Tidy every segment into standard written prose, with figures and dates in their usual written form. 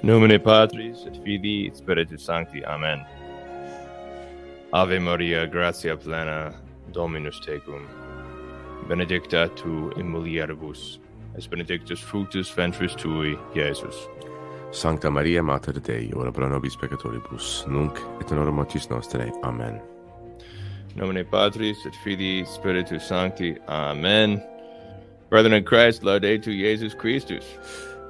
In nomine Patris, et Filii, et Spiritus Sancti. Amen. Ave Maria, gratia plena, Dominus tecum. Benedicta tu in mulieribus, et benedictus fructus ventris tui, Iesus. Sancta Maria, Mater Dei, ora pro nobis peccatoribus, nunc et in hora mortis nostrae. Amen. In nomine Patris, et Filii, Spiritus Sancti. Amen. Brethren in Christ, laudetur Jesus Christus.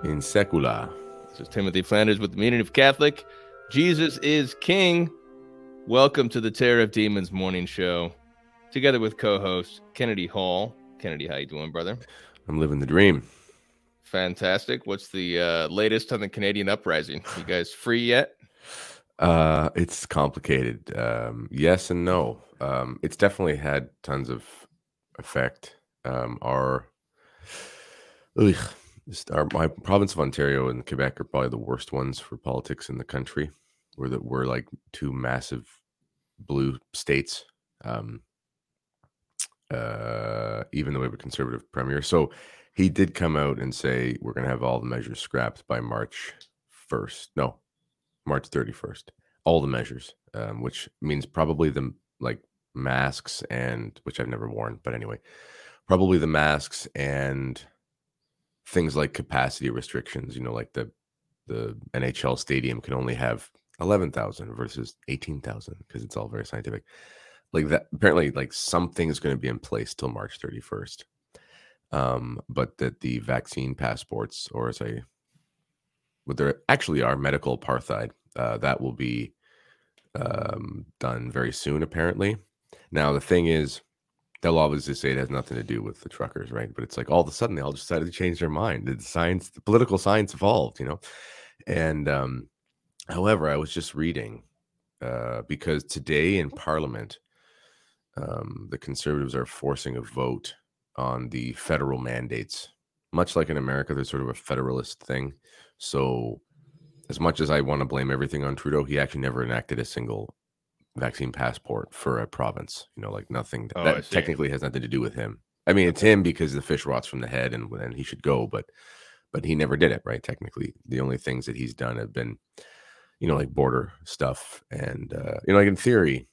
In secula. This is Timothy Flanders with the Meaning of Catholic. Jesus is King. Welcome to the Terror of Demons morning show, together with co-host Kennedy Hall. Kennedy, how you doing, brother? I'm living the dream. Fantastic. What's the latest on the Canadian uprising? You guys free yet? It's complicated. Yes and no. It's definitely had tons of effect. My province of Ontario and Quebec are probably the worst ones for politics in the country. We're like two massive blue states, even though we have a conservative premier. So he did come out and say, we're going to have all the measures scrapped by March 31st, all the measures, which means probably the masks and, which I've never worn, but anyway, probably the masks and things like capacity restrictions, like the NHL stadium can only have 11,000 versus 18,000 because it's all very scientific. Like that, apparently, something is going to be in place till March 31st. But that the vaccine passports, or what there actually are, medical apartheid, that will be done very soon, apparently. Now, the thing is, they'll obviously say it has nothing to do with the truckers, right? But it's all of a sudden they all decided to change their mind. The political science evolved, And however, I was just reading because today in Parliament, the Conservatives are forcing a vote on the federal mandates. Much like in America, there's sort of a federalist thing. So as much as I want to blame everything on Trudeau, he actually never enacted a single vaccine passport for a province, nothing that technically has nothing to do with him. I mean, it's him because the fish rots from the head and he should go, but he never did it, right? Technically, the only things that he's done have been, border stuff. And, in theory,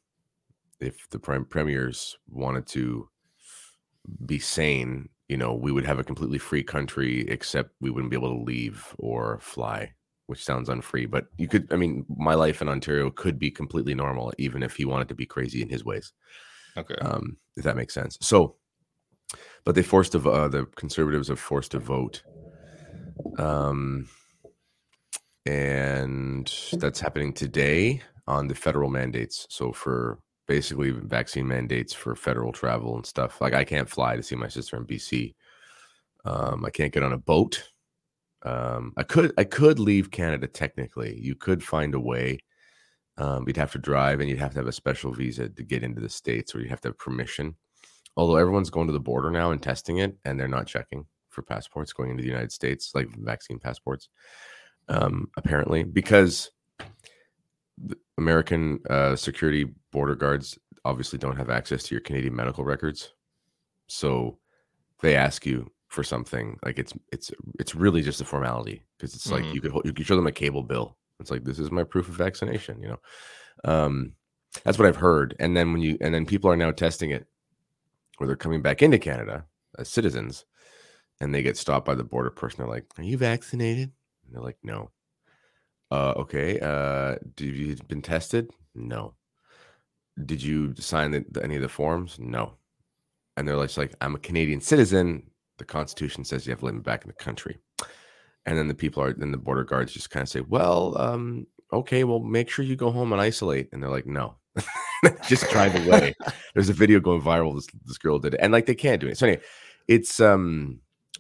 if the premiers wanted to be sane, we would have a completely free country, except we wouldn't be able to leave or fly, which sounds unfree, but my life in Ontario could be completely normal, even if he wanted to be crazy in his ways. Okay. If that makes sense. So, but they the Conservatives have forced a vote. And that's happening today on the federal mandates. So for basically vaccine mandates for federal travel and stuff. I can't fly to see my sister in BC. I can't get on a boat. I could leave Canada. Technically, you could find a way. You'd have to drive, and you'd have to have a special visa to get into the States, or you have to have permission. Although everyone's going to the border now and testing it, and they're not checking for passports going into the United States, like vaccine passports, apparently, because the American security border guards obviously don't have access to your Canadian medical records, so they ask you for something. It's really just a formality, because it's mm-hmm. you could show them a cable bill. It's this is my proof of vaccination, that's what I've heard. And then and then people are now testing it, or they're coming back into Canada as citizens, and they get stopped by the border person. They're like, are you vaccinated? And they're like, no. Okay. Have you been tested? No. Did you sign any of the forms? No. And they're like, I'm a Canadian citizen. The Constitution says you have to let me back in the country. And then the border guards just kind of say, well, make sure you go home and isolate. And they're like, no, just drive away. There's a video going viral. This girl did it. And they can't do it. So anyway, it's,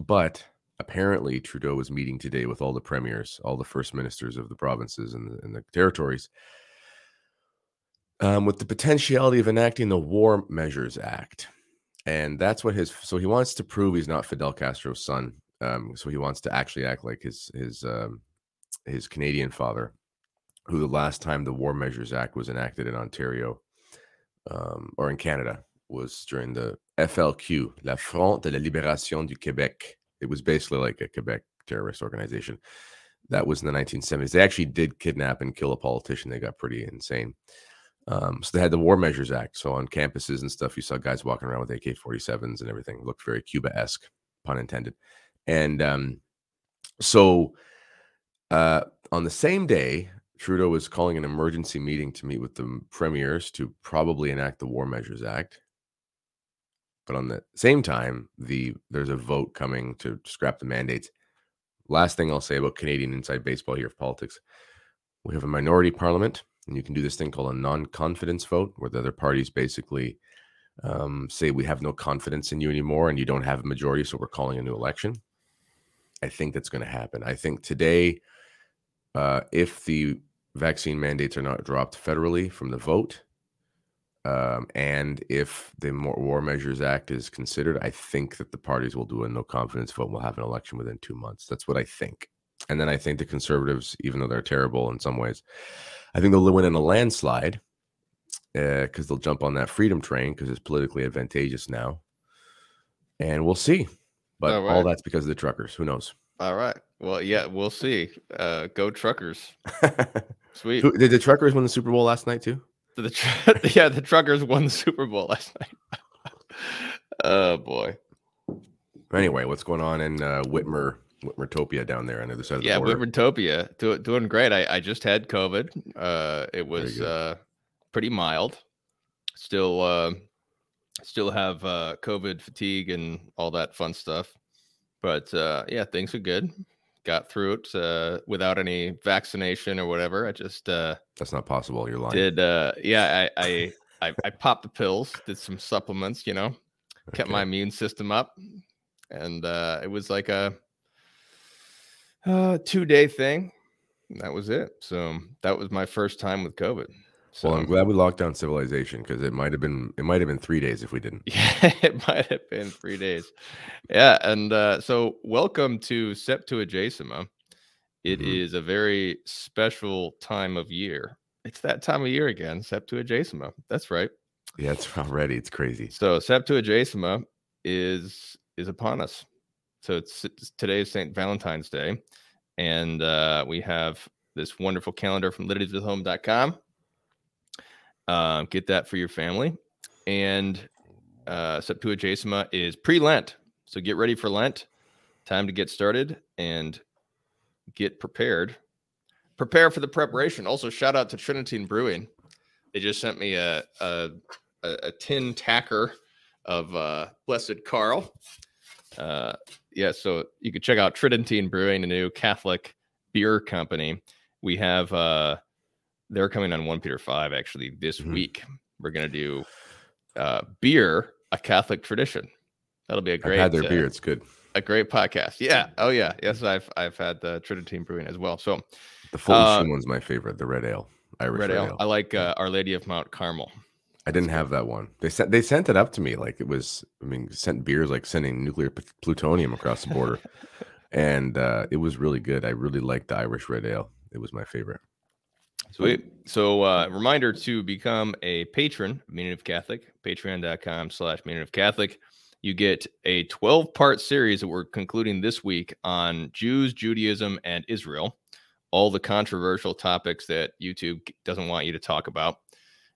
but apparently Trudeau was meeting today with all the premiers, all the first ministers of the provinces and the territories, with the potentiality of enacting the War Measures Act. And that's what so he wants to prove he's not Fidel Castro's son. So he wants to actually act like his Canadian father, who the last time the War Measures Act was enacted in Ontario, or in Canada, was during the FLQ, La Front de la Libération du Québec. It was basically like a Quebec terrorist organization. That was in the 1970s. They actually did kidnap and kill a politician. They got pretty insane. So they had the War Measures Act. So on campuses and stuff, you saw guys walking around with AK-47s and everything. It looked very Cuba-esque, pun intended. And so on the same day, Trudeau was calling an emergency meeting to meet with the premiers to probably enact the War Measures Act. But on the same time, there's a vote coming to scrap the mandates. Last thing I'll say about Canadian inside baseball here of politics. We have a minority parliament, and you can do this thing called a non-confidence vote, where the other parties basically say we have no confidence in you anymore, and you don't have a majority, so we're calling a new election. I think that's going to happen. I think today, if the vaccine mandates are not dropped federally from the vote, and if the War Measures Act is considered, I think that the parties will do a no confidence vote and we'll have an election within 2 months. That's what I think. And then I think the Conservatives, even though they're terrible in some ways, I think they'll win in a landslide because they'll jump on that freedom train because it's politically advantageous now. And we'll see. But all that's because of the truckers. Who knows? All right. Well, yeah, we'll see. Go truckers. Sweet. Did the truckers win the Super Bowl last night too? The truckers won the Super Bowl last night. Oh, boy. Anyway, what's going on in Wippertopia down there on the other side of the border? Yeah, Wippertopia. Doing great. I just had COVID. It was pretty mild. Still have COVID fatigue and all that fun stuff. But, yeah, things are good. Got through it without any vaccination or whatever. I just that's not possible. You're lying. Did I popped the pills, did some supplements, kept my immune system up, and it was like a 2-day thing. That was it. So that was my first time with COVID. So, well, I'm glad we locked down civilization because it might have been 3 days if we didn't. Yeah, it might have been 3 days. Yeah, and so welcome to Septuagesima. It is a very special time of year. It's that time of year again, Septuagesima. That's right. Yeah, it's crazy. So Septuagesima is upon us. So today is St. Valentine's Day, and we have this wonderful calendar from LitteratiesWithHome.com. Get that for your family. And Septuagesima is pre-Lent. So get ready for Lent. Time to get started and get prepared. Prepare for the preparation. Also, shout out to Tridentine Brewing. They just sent me a tin tacker of Blessed Carl. So you can check out Tridentine Brewing, a new Catholic beer company. We have... they're coming on 1 Peter 5, actually, this week. We're going to do beer, a Catholic tradition. That'll be a great... I've had their beer. It's good. A great podcast. Yeah. Oh, yeah. Yes, I've had the Tridentine Brewing as well. So the full one's my favorite, the red ale. Irish red ale. I like Our Lady of Mount Carmel. I didn't have that one. They sent it up to me like it was... I mean, sent beers like sending nuclear plutonium across the border. And it was really good. I really liked the Irish red ale. It was my favorite. Sweet. So reminder to become a patron of Meaning of Catholic, patreon.com/meaningofcatholic. You get a 12-part series that we're concluding this week on Jews, Judaism, and Israel, all the controversial topics that YouTube doesn't want you to talk about.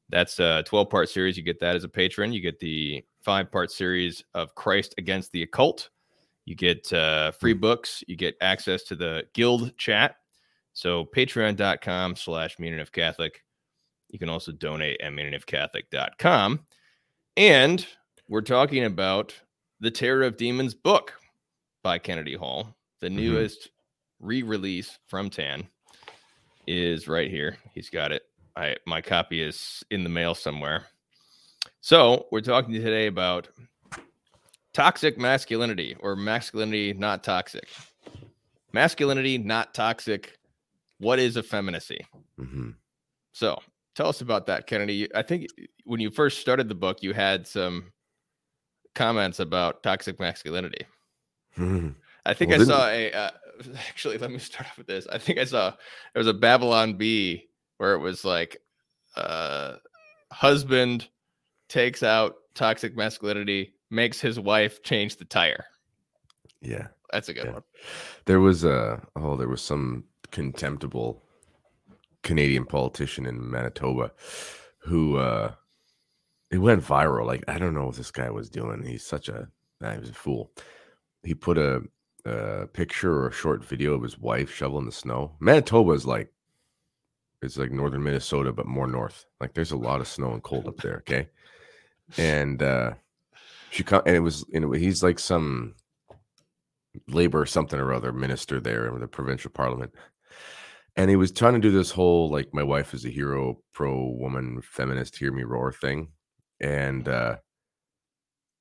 That's a 12-part series. You get that as a patron. You get the 5-part series of Christ Against the Occult. You get free books. You get access to the Guild chat. So patreon.com/meaningofcatholic. You can also donate at meaningofcatholic.com. And we're talking about the Terror of Demons book by Kennedy Hall. The newest re-release from Tan is right here. He's got it. My copy is in the mail somewhere. So we're talking today about toxic masculinity or masculinity not toxic. Masculinity not toxic. What is effeminacy? So tell us about that, Kennedy. I think when you first started the book, you had some comments about toxic masculinity. I think I saw actually, let me start off with this. I think I saw there was a Babylon Bee where it was like husband takes out toxic masculinity, makes his wife change the tire. Yeah. That's a good one. There was some contemptible Canadian politician in Manitoba who it went viral. Like, I don't know what this guy was doing. He's such a, he was a fool. He put a picture or a short video of his wife shoveling the snow. Manitoba is like, it's like northern Minnesota, but more north. Like, there's a lot of snow and cold up there. Okay. And she come, and it was, you know, he's like some labor something or other minister there in the provincial parliament. And he was trying to do this whole, like, my wife is a hero, pro woman, feminist, hear me roar thing. And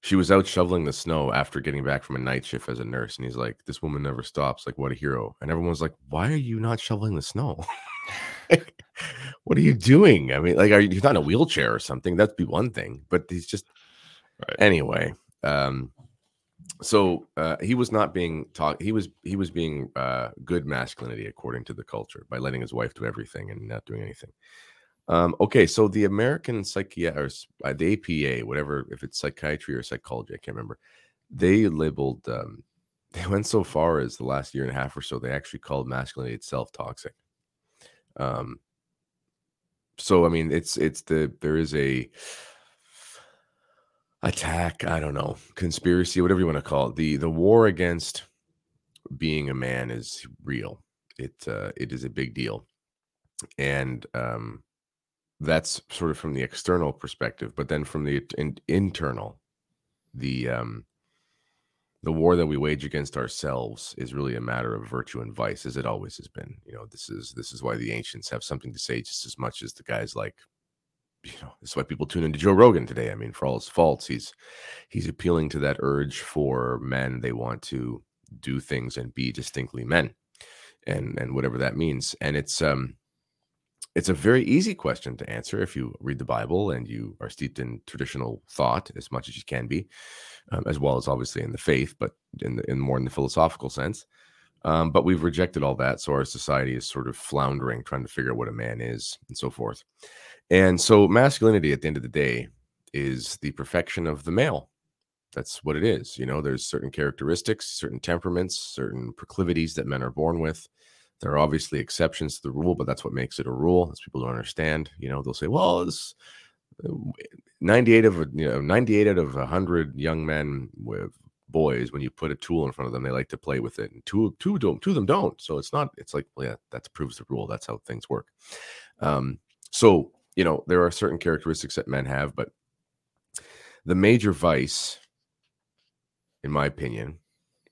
she was out shoveling the snow after getting back from a night shift as a nurse. And he's like, this woman never stops. Like, what a hero. And everyone's like, why are you not shoveling the snow? What are you doing? I mean, like, are you, he's not in a wheelchair or something. That'd be one thing. But he's just, right. Anyway. So he was not being taught. He was being good masculinity, according to the culture, by letting his wife do everything and not doing anything. Okay, so the American psychiatrist, the APA, whatever, if it's psychiatry or psychology, I can't remember. They labeled, they went so far as the last year and a half or so, they actually called masculinity itself toxic. So, I mean, there is a attack, I don't know, conspiracy, whatever you want to call it. The war against being a man is real. It is a big deal. And that's sort of from the external perspective, but then from the internal, the war that we wage against ourselves is really a matter of virtue and vice, as it always has been. You know, this is why the ancients have something to say just as much as the guys like, you know, this is why people tune into Joe Rogan today. I mean, for all his faults, he's appealing to that urge for men. They want to do things and be distinctly men, and whatever that means. And it's a very easy question to answer if you read the Bible and you are steeped in traditional thought as much as you can be, as well as obviously in the faith, but in the philosophical sense. But we've rejected all that, so our society is sort of floundering, trying to figure out what a man is and so forth. And so masculinity, at the end of the day, is the perfection of the male. That's what it is. You know, there's certain characteristics, certain temperaments, certain proclivities that men are born with. There are obviously exceptions to the rule, but that's what makes it a rule. As people don't understand, you know, they'll say, well, this 98 out of 100 young men with boys, when you put a tool in front of them, they like to play with it, and two of them don't. So it's not, it's like, well, yeah, that proves the rule. That's how things work. So, you know, there are certain characteristics that men have, but the major vice, in my opinion,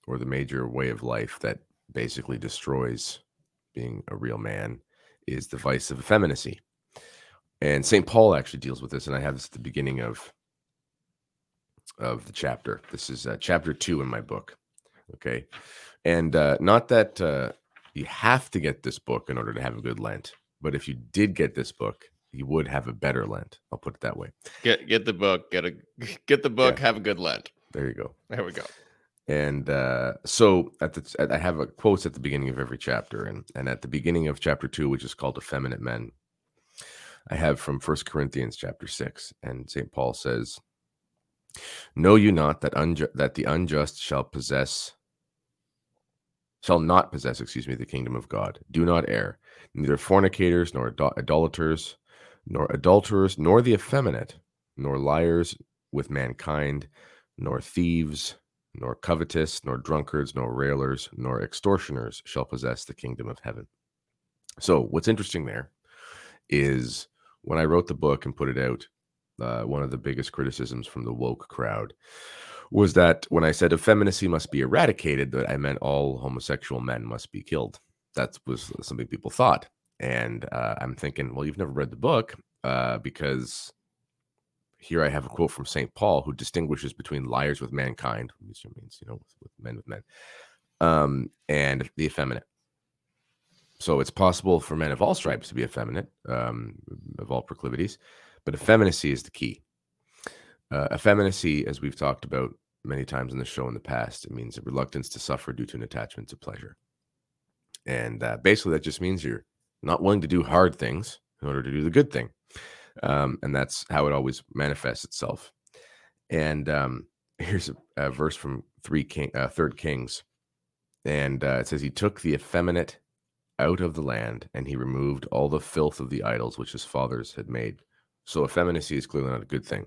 or the major way of life that basically destroys being a real man, is the vice of effeminacy. And St. Paul actually deals with this, and I have this at the beginning of the chapter. This is chapter 2 in my book. Okay. And not that you have to get this book in order to have a good Lent, but if you did get this book, you would have a better Lent. I'll put it that way. Get the book. Get the book. Yeah. Have a good Lent. There you go. There we go. And so I have a quote at the beginning of every chapter, and at the beginning of chapter 2, which is called Effeminate Men, I have from 1 Corinthians chapter 6, and St. Paul says, "Know you not that that the unjust shall not possess the kingdom of God? Do not err. Neither fornicators, nor idolaters, nor adulterers, nor the effeminate, nor liars with mankind, nor thieves, nor covetous, nor drunkards, nor railers, nor extortioners shall possess the kingdom of heaven." So what's interesting there is when I wrote the book and put it out, one of the biggest criticisms from the woke crowd was that when I said effeminacy must be eradicated, that I meant all homosexual men must be killed. That was something people thought. And I'm thinking, well, you've never read the book because... Here I have a quote from St. Paul, who distinguishes between liars with mankind, which means, you know, with men, and the effeminate. So it's possible for men of all stripes to be effeminate, of all proclivities, but effeminacy is the key. Effeminacy, as we've talked about many times in the show in the past, it means a reluctance to suffer due to an attachment to pleasure. And basically that just means you're not willing to do hard things in order to do the good thing. And that's how it always manifests itself. And here's a verse from 3 Kings, and it says, "He took the effeminate out of the land, and he removed all the filth of the idols which his fathers had made. So effeminacy is clearly not a good thing.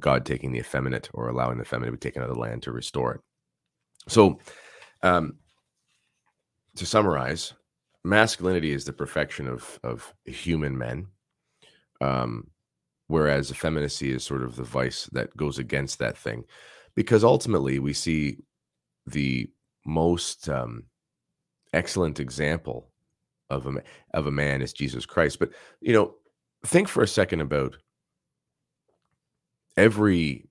God taking the effeminate, or allowing the feminine to be taken out of the land to restore it. So to summarize, masculinity is the perfection of human men, whereas effeminacy is sort of the vice that goes against that thing. Because ultimately we see the most excellent example of a man is Jesus Christ. But, you know, think for a second about every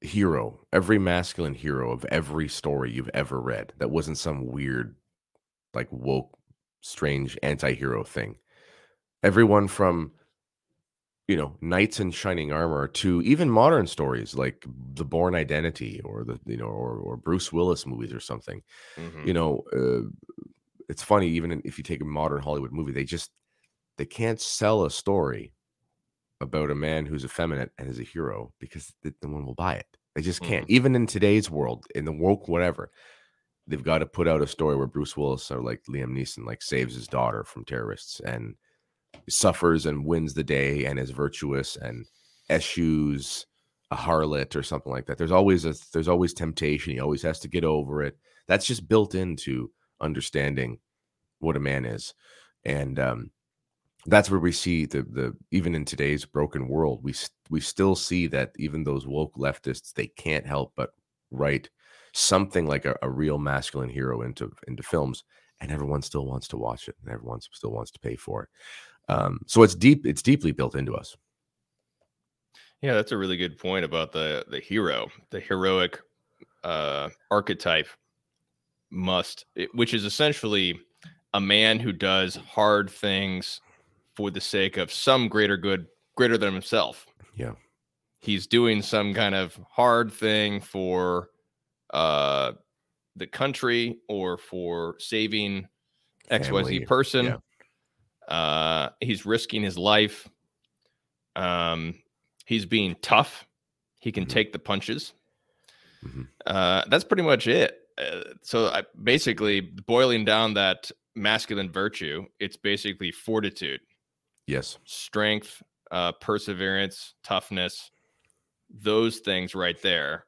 hero, every masculine hero of every story you've ever read. That wasn't some weird, like, woke, strange anti-hero thing. Everyone from, you know, knights in shining armor to even modern stories like The Bourne Identity, or the, you know, or Bruce Willis movies or something. Mm-hmm. You know, it's funny, even if you take a modern Hollywood movie, they can't sell a story about a man who's effeminate and is a hero, because no one will buy it. They just can't. Mm-hmm. Even in today's world, in the woke whatever, they've got to put out a story where Bruce Willis, or like Liam Neeson, like saves his daughter from terrorists and suffers and wins the day and is virtuous and eschews a harlot or something like that. There's always temptation. He always has to get over it. That's just built into understanding what a man is. And that's where we see the even in today's broken world, we still see that even those woke leftists, they can't help but write something like a real masculine hero into films, and everyone still wants to watch it, and everyone still wants to pay for it. So it's deeply built into us. Yeah, that's a really good point about the hero, the heroic archetype, which is essentially a man who does hard things for the sake of some greater good, greater than himself. Yeah. He's doing some kind of hard thing for the country, or for saving XYZ person. Yeah. He's risking his life. He's being tough. He can mm-hmm. take the punches. Mm-hmm. That's pretty much it. So basically, boiling down that masculine virtue, it's basically fortitude. Yes. Strength, perseverance, toughness, those things right there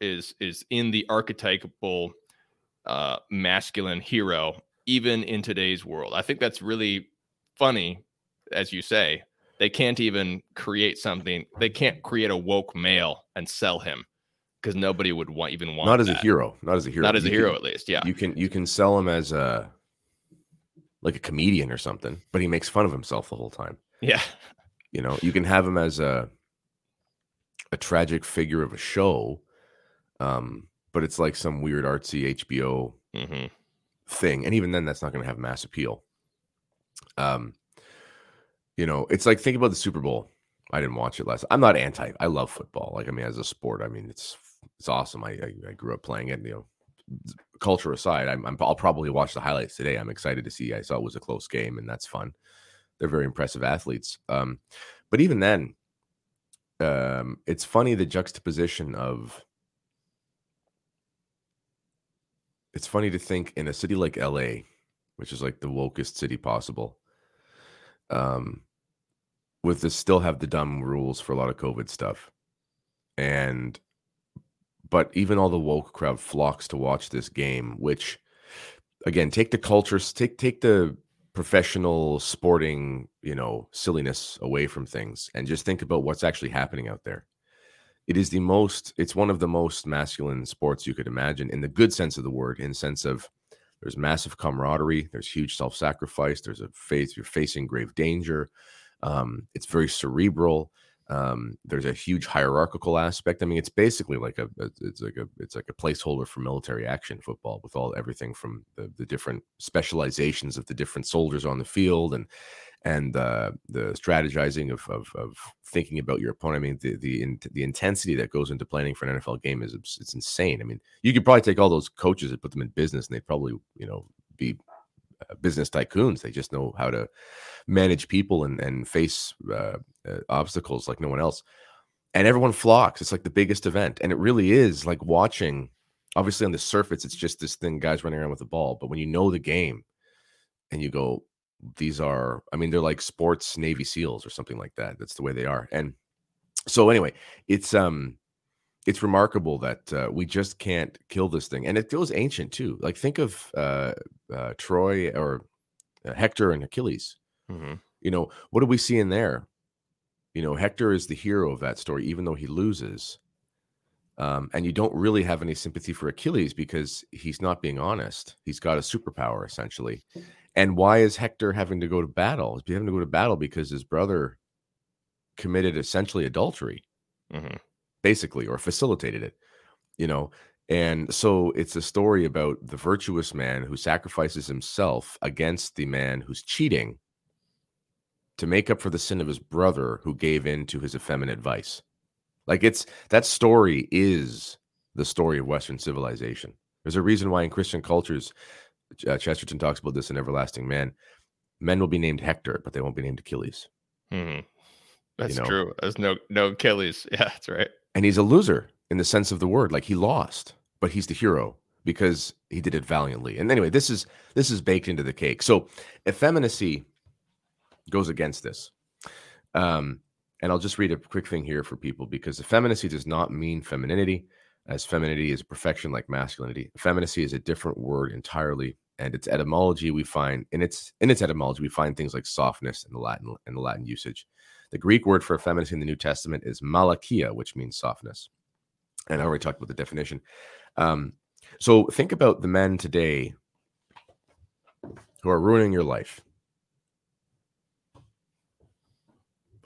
is in the archetypal masculine hero, even in today's world. I think that's really funny, as you say. They can't even create something. They can't create a woke male and sell him, because nobody would want not as that. A hero. Not as a hero. Not as a hero, at least. Yeah. You can sell him as like a comedian or something, but he makes fun of himself the whole time. Yeah. You know, you can have him as a tragic figure of a show, but it's like some weird artsy HBO mm-hmm. thing. And even then, that's not going to have mass appeal. You know, it's like, think about the Super Bowl. I didn't watch it last. I'm not anti. I love football. Like, I mean, as a sport, I mean, it's awesome. I grew up playing it, you know. Culture aside, I'll probably watch the highlights today. I'm excited to see. I saw it was a close game, and that's fun. They're very impressive athletes. But even then, it's funny, the juxtaposition of. It's funny to think in a city like LA, which is like the wokest city possible, with this, still have the dumb rules for a lot of COVID stuff, But even all the woke crowd flocks to watch this game, which, again, take the culture, take the professional sporting, you know, silliness away from things, and just think about what's actually happening out there. It's one of the most masculine sports you could imagine, in the good sense of the word, in the sense of there's massive camaraderie, there's huge self-sacrifice, there's a faith, you're facing grave danger. It's very cerebral. There's a huge hierarchical aspect. I mean, it's basically like a placeholder for military action football, with everything from the different specializations of the different soldiers on the field, and the strategizing of thinking about your opponent. I mean, the intensity that goes into planning for an NFL game is insane. I mean, you could probably take all those coaches and put them in business, and they'd probably, you know, be business tycoons. They just know how to manage people and face obstacles like no one else, and everyone flocks. It's like the biggest event, and it really is like watching Obviously, on the surface, it's just this thing, guys running around with a ball. But when you know the game and you go, these are, I mean, they're like sports Navy SEALs or something like that. That's the way they are. And so anyway, it's remarkable that we just can't kill this thing. And it feels ancient too. Like think of Troy or Hector and Achilles. Mm-hmm. You know, what do we see in there? You know, Hector is the hero of that story, even though he loses. And you don't really have any sympathy for Achilles because he's not being honest. He's got a superpower, essentially. And why is Hector having to go to battle? He's having to go to battle because his brother committed essentially adultery, mm-hmm. basically, or facilitated it, you know. And so it's a story about the virtuous man who sacrifices himself against the man who's cheating to make up for the sin of his brother who gave in to his effeminate vice. Like it's that story is the story of Western civilization. There's a reason why in Christian cultures, Chesterton talks about this in Everlasting Man, men will be named Hector, but they won't be named Achilles. Mm-hmm. That's true. There's no Achilles. Yeah, that's right. And he's a loser in the sense of the word. Like he lost, but he's the hero because he did it valiantly. And anyway, this is baked into the cake. So effeminacy goes against this. And I'll just read a quick thing here for people because effeminacy does not mean femininity, as femininity is perfection like masculinity. Effeminacy is a different word entirely, and its etymology we find in its etymology we find things like softness in the Latin usage. The Greek word for effeminacy in the New Testament is malachia, which means softness. And I already talked about the definition. So think about the men today who are ruining your life.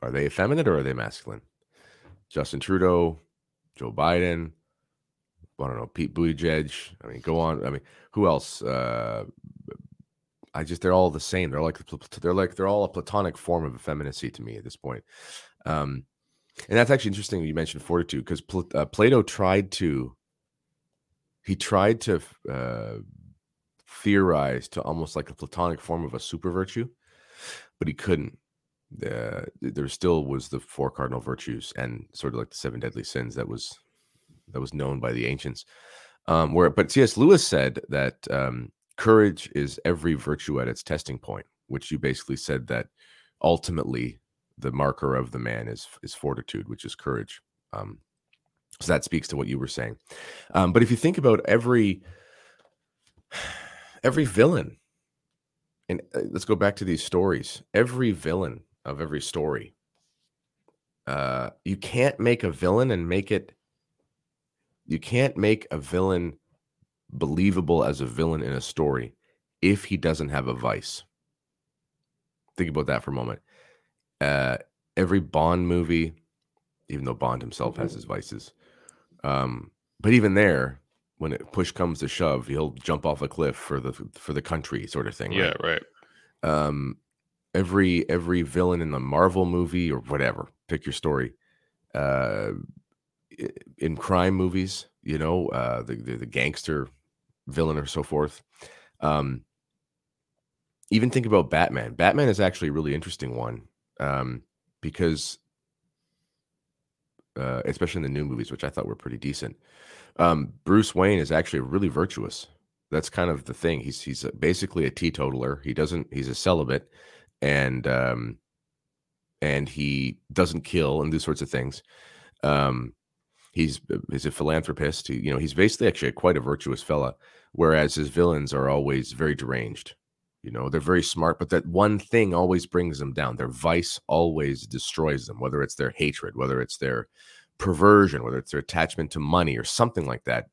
Are they effeminate or are they masculine? Justin Trudeau, Joe Biden, I don't know, Pete Buttigieg. I mean, go on. I mean, who else? They're all the same. They're all a platonic form of effeminacy to me at this point. And that's actually interesting. You mentioned fortitude because Plato tried to theorize to almost like a platonic form of a super virtue, but he couldn't. There still was the four cardinal virtues and sort of like the seven deadly sins that was known by the ancients. But C.S. Lewis said that courage is every virtue at its testing point, which you basically said that ultimately the marker of the man is fortitude, which is courage. So that speaks to what you were saying. But if you think about every villain, and let's go back to these stories, every villain of every story. You can't make a villain you can't make a villain believable as a villain in a story if he doesn't have a vice. Think about that for a moment. Every Bond movie, even though Bond himself has his vices, but even there, when it push comes to shove, he'll jump off a cliff for the country sort of thing. Yeah, right. Every villain in the Marvel movie or whatever, pick your story. In crime movies, you know, the gangster villain or so forth. Even think about Batman. Batman is actually a really interesting one because, especially in the new movies, which I thought were pretty decent. Bruce Wayne is actually really virtuous. That's kind of the thing. He's basically a teetotaler. He's a celibate, and he doesn't kill and do sorts of things. He's a philanthropist. He's basically actually quite a virtuous fella, whereas his villains are always very deranged. They're very smart, but that one thing always brings them down. Their vice always destroys them, whether it's their hatred, whether it's their perversion, whether it's their attachment to money or something like that.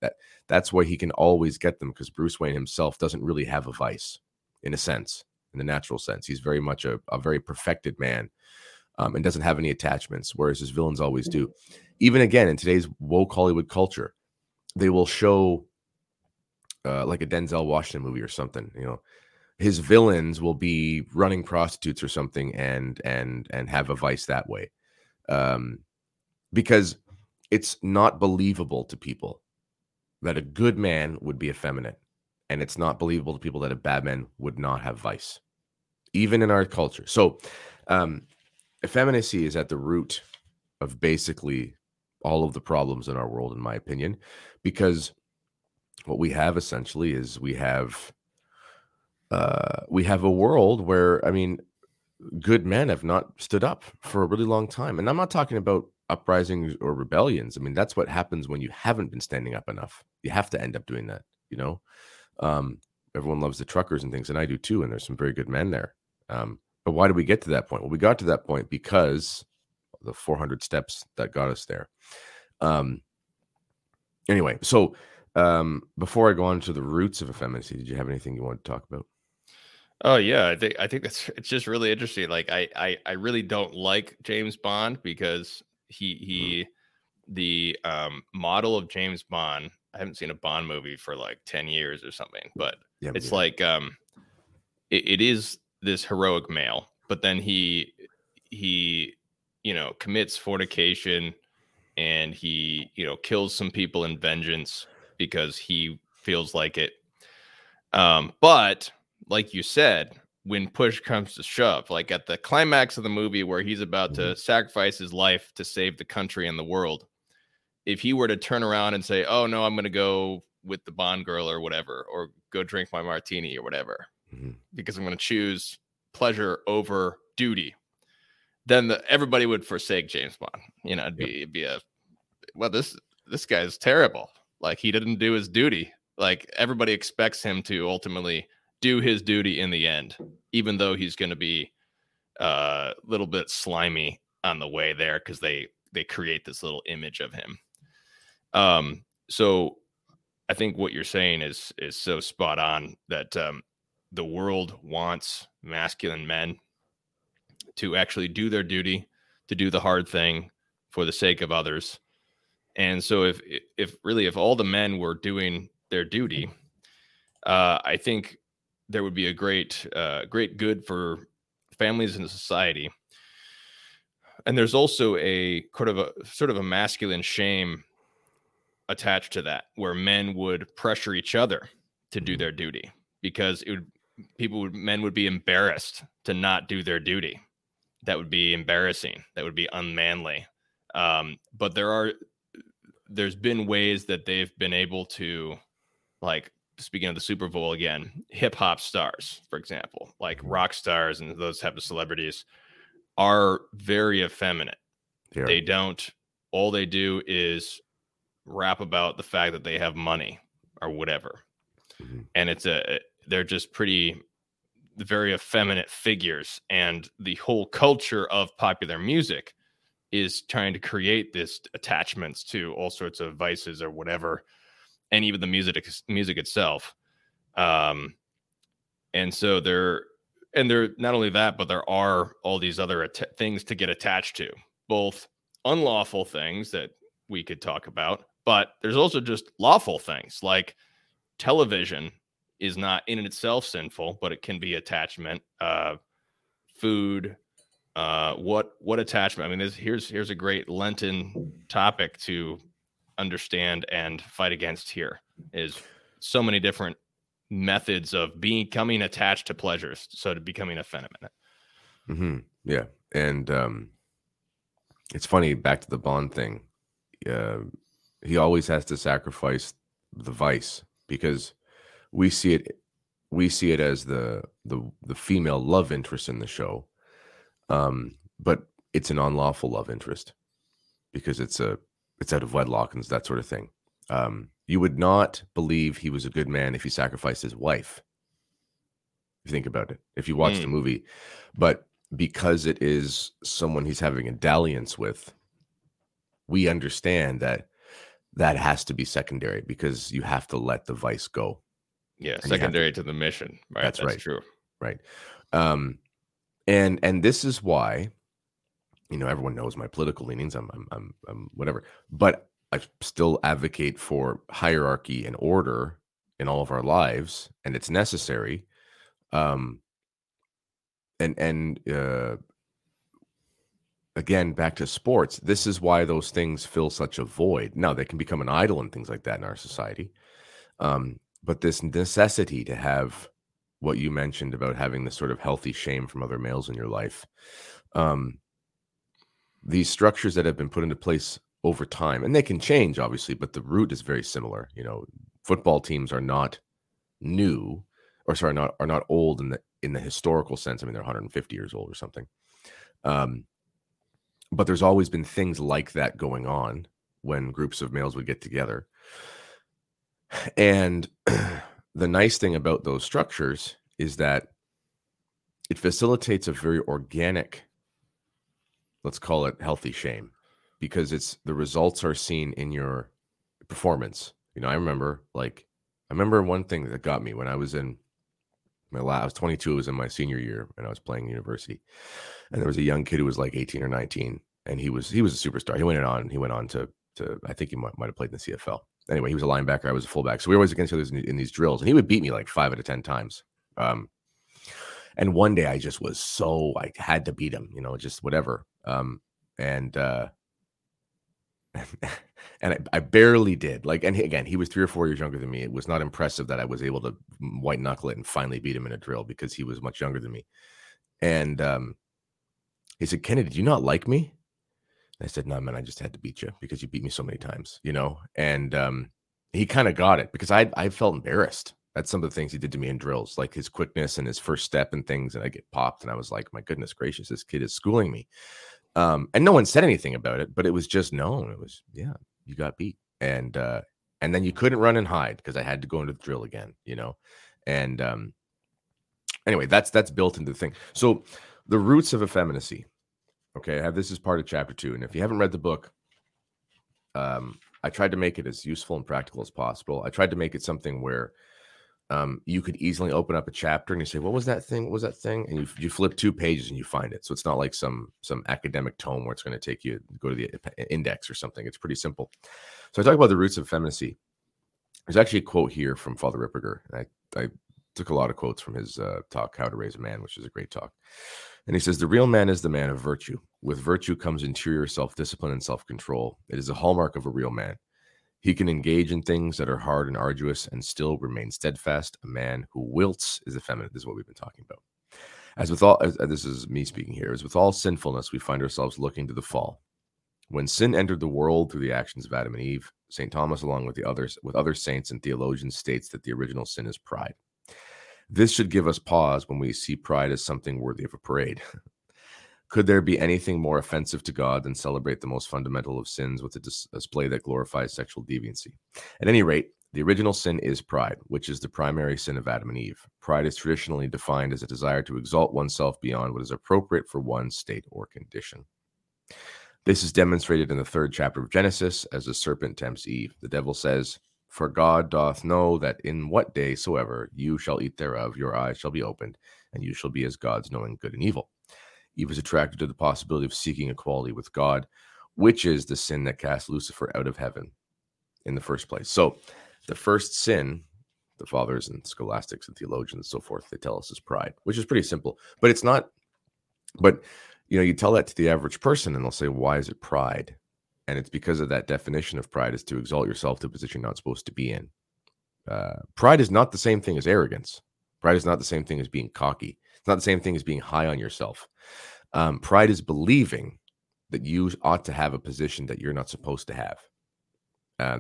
That's why he can always get them, because Bruce Wayne himself doesn't really have a vice in a sense, in the natural sense. He's very much a very perfected man and doesn't have any attachments, whereas his villains always do. Even again, in today's woke Hollywood culture, they will show like a Denzel Washington movie or something, his villains will be running prostitutes or something and have a vice that way. Because it's not believable to people that a good man would be effeminate. And it's not believable to people that a bad man would not have vice, even in our culture. So effeminacy is at the root of basically all of the problems in our world, in my opinion, because what we have essentially is we have a world where, I mean, good men have not stood up for a really long time. And I'm not talking about uprisings or rebellions. I mean, that's what happens when you haven't been standing up enough. You have to end up doing that, you know? Everyone loves the truckers and things, and I do too, and there's some very good men there. But why did we get to that point? Well, we got to that point because of the 400 steps that got us there. Anyway, so before I go on to the roots of effeminacy, did you have anything you wanted to talk about? Oh yeah, I think that's, it's just really interesting. Like I really don't like James Bond because the model of James Bond. I haven't seen a Bond movie for like 10 years or something, but yeah, it's like it is this heroic male, but then he you know commits fornication and he you know kills some people in vengeance because he feels like it. But like you said, when push comes to shove, like at the climax of the movie where he's about to sacrifice his life to save the country and the world, if he were to turn around and say, oh no, I'm going to go with the Bond girl or whatever, or go drink my martini or whatever, because I'm going to choose pleasure over duty, then everybody would forsake James Bond. You know, this guy is terrible. Like he didn't do his duty. Like everybody expects him to ultimately do his duty in the end, even though he's going to be a little bit slimy on the way there, because they create this little image of him. So I think what you're saying is so spot on, that the world wants masculine men to actually do their duty, to do the hard thing for the sake of others. And so if all the men were doing their duty, I think there would be a great good for families and society. And there's also a sort of a masculine shame attached to that, where men would pressure each other to do their duty because men would be embarrassed to not do their duty. That would be embarrassing. That would be unmanly. But there's been ways that they've been able to, like, speaking of the Super Bowl again, hip hop stars, for example, like rock stars and those type of celebrities, are very effeminate. Yeah. All they do is rap about the fact that they have money or whatever. Mm-hmm. And they're just pretty, very effeminate figures. And the whole culture of popular music is trying to create this attachments to all sorts of vices or whatever. And even the music itself. And so they're not only that, but there are all these other things to get attached to, both unlawful things that we could talk about, but there's also just lawful things, like television is not in itself sinful, but it can be attachment, food, what attachment. I mean, here's a great Lenten topic to understand and fight against here, is so many different methods of becoming attached to pleasures, so to becoming effeminate. Mm-hmm. Yeah, and it's funny, back to the Bond thing, he always has to sacrifice the vice, because we see it as the female love interest in the show, but it's an unlawful love interest because it's out of wedlock and that sort of thing. You would not believe he was a good man if he sacrificed his wife. If you think about it, if you watch the movie, but because it is someone he's having a dalliance with, we understand that has to be secondary, because you have to let the vice go. Yeah. And secondary to the mission. Right. That's right. True. Right. And this is why, you know, everyone knows my political leanings. I'm whatever, but I still advocate for hierarchy and order in all of our lives, and it's necessary. Again, back to sports, this is why those things fill such a void. Now, they can become an idol and things like that in our society. But this necessity to have what you mentioned about having this sort of healthy shame from other males in your life, these structures that have been put into place over time, and they can change obviously, but the root is very similar. You know, football teams are not new, or sorry, are not old in the historical sense. I mean, they're 150 years old or something. But there's always been things like that going on when groups of males would get together. And the nice thing about those structures is that it facilitates a very organic, let's call it healthy shame, because it's the results are seen in your performance. You know, I remember one thing that got me when I was in my lab, I was 22, it was in my senior year, and I was playing university. And there was a young kid who was like 18 or 19, and he was a superstar. He went on to I think he might have played in the CFL. Anyway, he was a linebacker, I was a fullback. So we were always against others in these drills, and he would beat me like 5 out of 10 times. And one day I just was so, I had to beat him, you know, just whatever. And I barely did. Like, and again, he was 3 or 4 years younger than me. It was not impressive that I was able to white knuckle it and finally beat him in a drill because he was much younger than me. And he said, "Kennedy, do you not like me?" And I said, "No, man, I just had to beat you because you beat me so many times, you know?" And he kind of got it because I felt embarrassed. That's some of the things he did to me in drills, like his quickness and his first step and things. And I get popped, and I was like, my goodness gracious, this kid is schooling me. And no one said anything about it, but it was just known. It was, yeah, you got beat. And then you couldn't run and hide because I had to go into the drill again, you know? And anyway, that's built into the thing. So the roots of effeminacy. Okay, I have this as part of chapter 2. And if you haven't read the book, I tried to make it as useful and practical as possible. I tried to make it something where you could easily open up a chapter and you say, "What was that thing? What was that thing?" And you flip 2 pages and you find it. So it's not like some academic tome where it's going to take you go to the index or something. It's pretty simple. So I talk about the roots of effeminacy. There's actually a quote here from Father Ripperger. And I took a lot of quotes from his talk, How to Raise a Man, which is a great talk. And he says, "The real man is the man of virtue. With virtue comes interior self-discipline and self-control. It is a hallmark of a real man. He can engage in things that are hard and arduous and still remain steadfast. A man who wilts is effeminate." This is what we've been talking about. This is me speaking here. "As with all sinfulness, we find ourselves looking to the fall. When sin entered the world through the actions of Adam and Eve, St. Thomas, along with other saints and theologians, states that the original sin is pride. This should give us pause when we see pride as something worthy of a parade. Could there be anything more offensive to God than celebrate the most fundamental of sins with a display that glorifies sexual deviancy? At any rate, the original sin is pride, which is the primary sin of Adam and Eve. Pride is traditionally defined as a desire to exalt oneself beyond what is appropriate for one's state or condition. This is demonstrated in the 3rd chapter of Genesis as the serpent tempts Eve. The devil says, 'For God doth know that in what day soever you shall eat thereof, your eyes shall be opened, and you shall be as gods, knowing good and evil.' Eve is attracted to the possibility of seeking equality with God, which is the sin that cast Lucifer out of heaven in the first place." So the first sin, the fathers and scholastics and theologians and so forth, they tell us is pride, which is pretty simple. But it's not, but you know, you tell that to the average person and they'll say, "Why is it pride?" And it's because of that definition of pride is to exalt yourself to a position you're not supposed to be in. Pride is not the same thing as arrogance. Pride is not the same thing as being cocky. It's not the same thing as being high on yourself. Pride is believing that you ought to have a position that you're not supposed to have.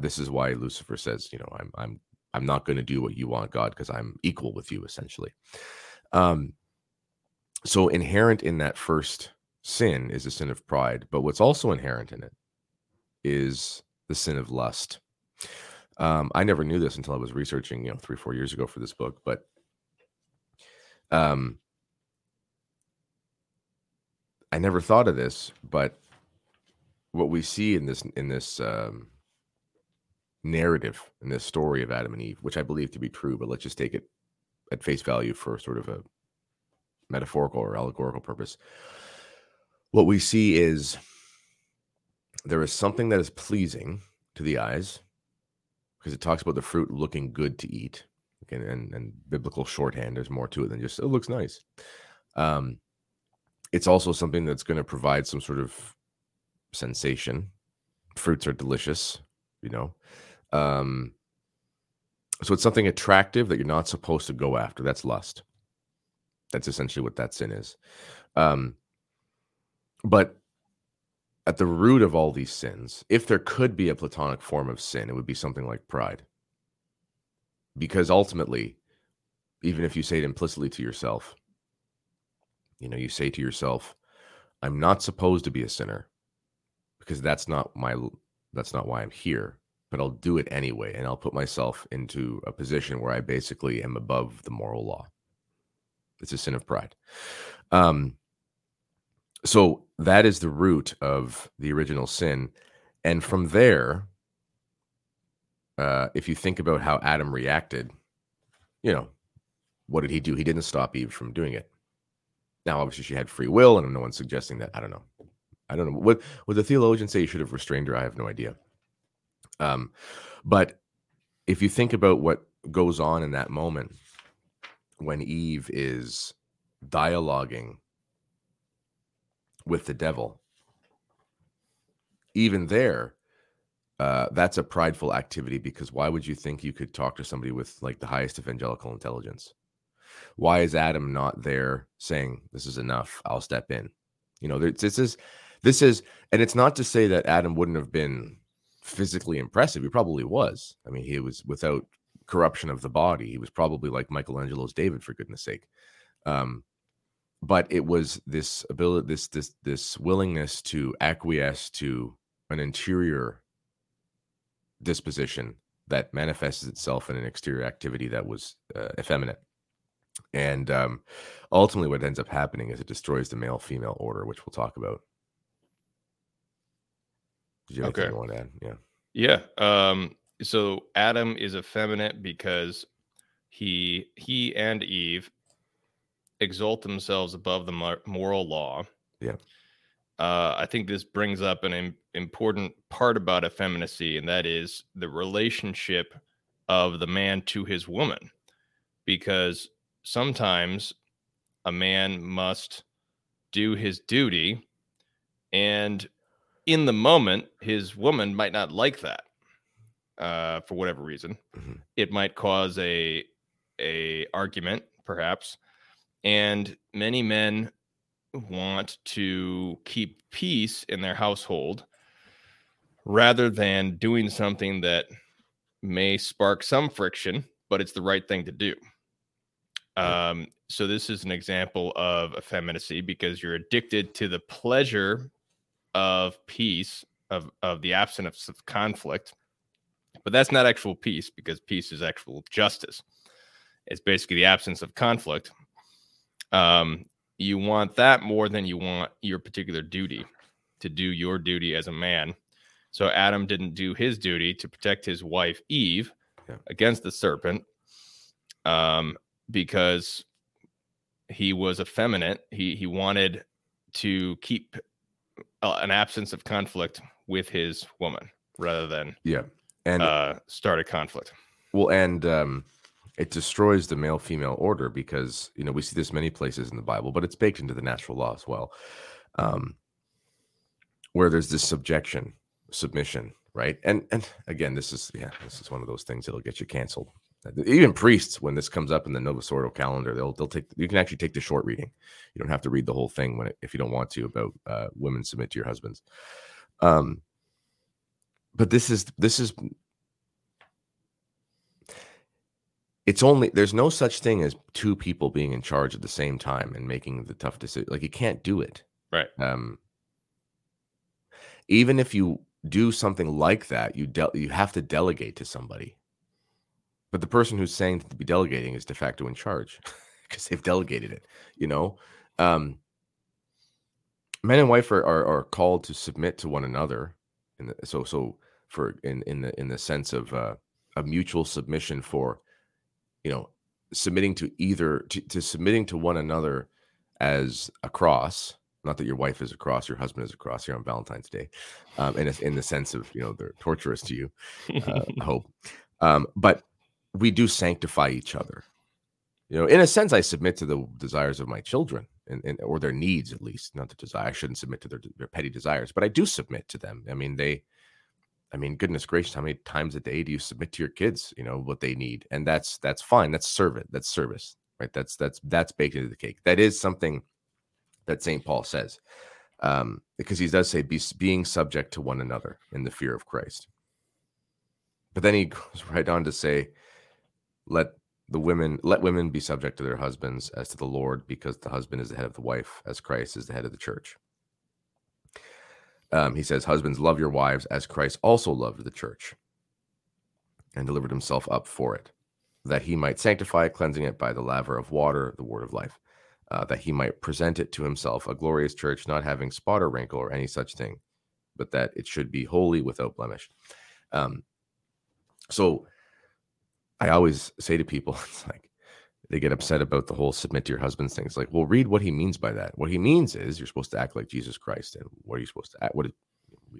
This is why Lucifer says, you know, I'm not going to do what you want, God, because I'm equal with you, essentially. So inherent in that first sin is the sin of pride. But what's also inherent in it is the sin of lust. I never knew this until I was researching, you know, 3 or 4 years ago for this book, but I never thought of this, but what we see in this narrative, in this story of Adam and Eve, which I believe to be true, but let's just take it at face value for sort of a metaphorical or allegorical purpose. What we see is there is something that is pleasing to the eyes because it talks about the fruit looking good to eat. And biblical shorthand, there's more to it than just, it looks nice. It's also something that's going to provide some sort of sensation. Fruits are delicious, you know. So it's something attractive that you're not supposed to go after. That's lust. That's essentially what that sin is. But at the root of all these sins, if there could be a Platonic form of sin, it would be something like pride. Because ultimately, even if you say it implicitly to yourself, you know, you say to yourself, I'm not supposed to be a sinner because that's not why I'm here, but I'll do it anyway. And I'll put myself into a position where I basically am above the moral law. It's a sin of pride. So that is the root of the original sin. And from there, if you think about how Adam reacted, you know, what did he do? He didn't stop Eve from doing it. Now, obviously, she had free will, and no one's suggesting that. I don't know. What would the theologians say? You should have restrained her. I have no idea. But if you think about what goes on in that moment when Eve is dialoguing with the devil, even there, that's a prideful activity, because why would you think you could talk to somebody with like the highest evangelical intelligence? Why is Adam not there saying, this is enough, I'll step in? You know, this is, and it's not to say that Adam wouldn't have been physically impressive. He probably was. I mean, he was without corruption of the body. He was probably like Michelangelo's David, for goodness sake. But it was this ability, this willingness to acquiesce to an interior disposition that manifests itself in an exterior activity that was effeminate. And ultimately what ends up happening is it destroys the male-female order, which we'll talk about. Did you have anything you want to add? Yeah. So Adam is effeminate because he and Eve exalt themselves above the moral law. Yeah. I think this brings up an important part about effeminacy, and that is the relationship of the man to his woman. Because sometimes a man must do his duty, and in the moment, his woman might not like that for whatever reason. Mm-hmm. It might cause a argument, perhaps. And many men want to keep peace in their household rather than doing something that may spark some friction, but it's the right thing to do. So this is an example of effeminacy, because you're addicted to the pleasure of peace, of the absence of conflict. But that's not actual peace, because peace is actual justice. It's basically the absence of conflict. You want that more than you want your particular duty, to do your duty as a man. So Adam didn't do his duty to protect his wife Eve against the serpent, because he was effeminate. He wanted to keep an absence of conflict with his woman rather than start a conflict. Well, and it destroys the male-female order, because, you know, we see this many places in the Bible, but it's baked into the natural law as well, where there's this submission, right? And again, this is one of those things that'll get you canceled. Even priests, when this comes up in the Novus Ordo calendar, you can actually take the short reading. You don't have to read the whole thing if you don't want to, about women submit to your husbands. But this is. There's no such thing as two people being in charge at the same time and making the tough decision. Like, you can't do it. Right. Even if you do something like that, you have to delegate to somebody. But the person who's saying to be delegating is de facto in charge, because they've delegated it, you know? Men and wife are called to submit to one another. In the sense of a mutual submission for, you know, submitting to submitting to one another as a cross. Not that your wife is a cross, your husband is a cross here on Valentine's Day, in the sense of, you know, they're torturous to you, I hope. But we do sanctify each other. You know, in a sense, I submit to the desires of my children, or their needs, at least. Not the desire. I shouldn't submit to their petty desires, but I do submit to them. I mean, goodness gracious, how many times a day do you submit to your kids, you know, what they need? And that's fine. That's service, right? That's baked into the cake. That is something that St. Paul says, because he does say, being subject to one another in the fear of Christ. But then he goes right on to say, Let women be subject to their husbands as to the Lord, because the husband is the head of the wife, as Christ is the head of the church. He says, husbands, love your wives as Christ also loved the church and delivered himself up for it, that he might sanctify, cleansing it by the laver of water, the word of life, that he might present it to himself, a glorious church, not having spot or wrinkle or any such thing, but that it should be holy without blemish. So I always say to people, it's like they get upset about the whole submit to your husband's thing. It's like, well, read what he means by that. What he means is you're supposed to act like Jesus Christ. And what are you supposed to act? We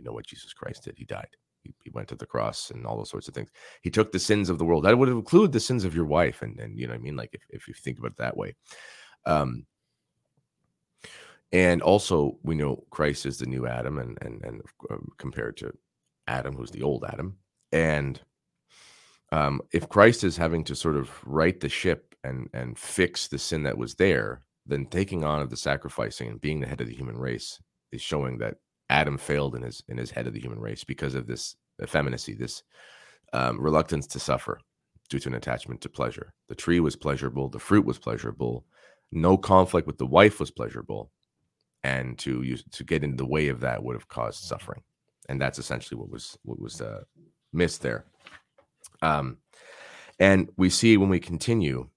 know what Jesus Christ did. He died. He went to the cross and all those sorts of things. He took the sins of the world. That would include the sins of your wife. And you know what I mean? Like if you think about it that way. And also we know Christ is the new Adam and compared to Adam, who's the old Adam. And if Christ is having to sort of right the ship and fix the sin that was there, then taking on of the sacrificing and being the head of the human race is showing that Adam failed in his head of the human race because of this effeminacy, this reluctance to suffer due to an attachment to pleasure. The tree was pleasurable. The fruit was pleasurable. No conflict with the wife was pleasurable. And to get in the way of that would have caused suffering. And that's essentially what was missed there. And we see when we continue,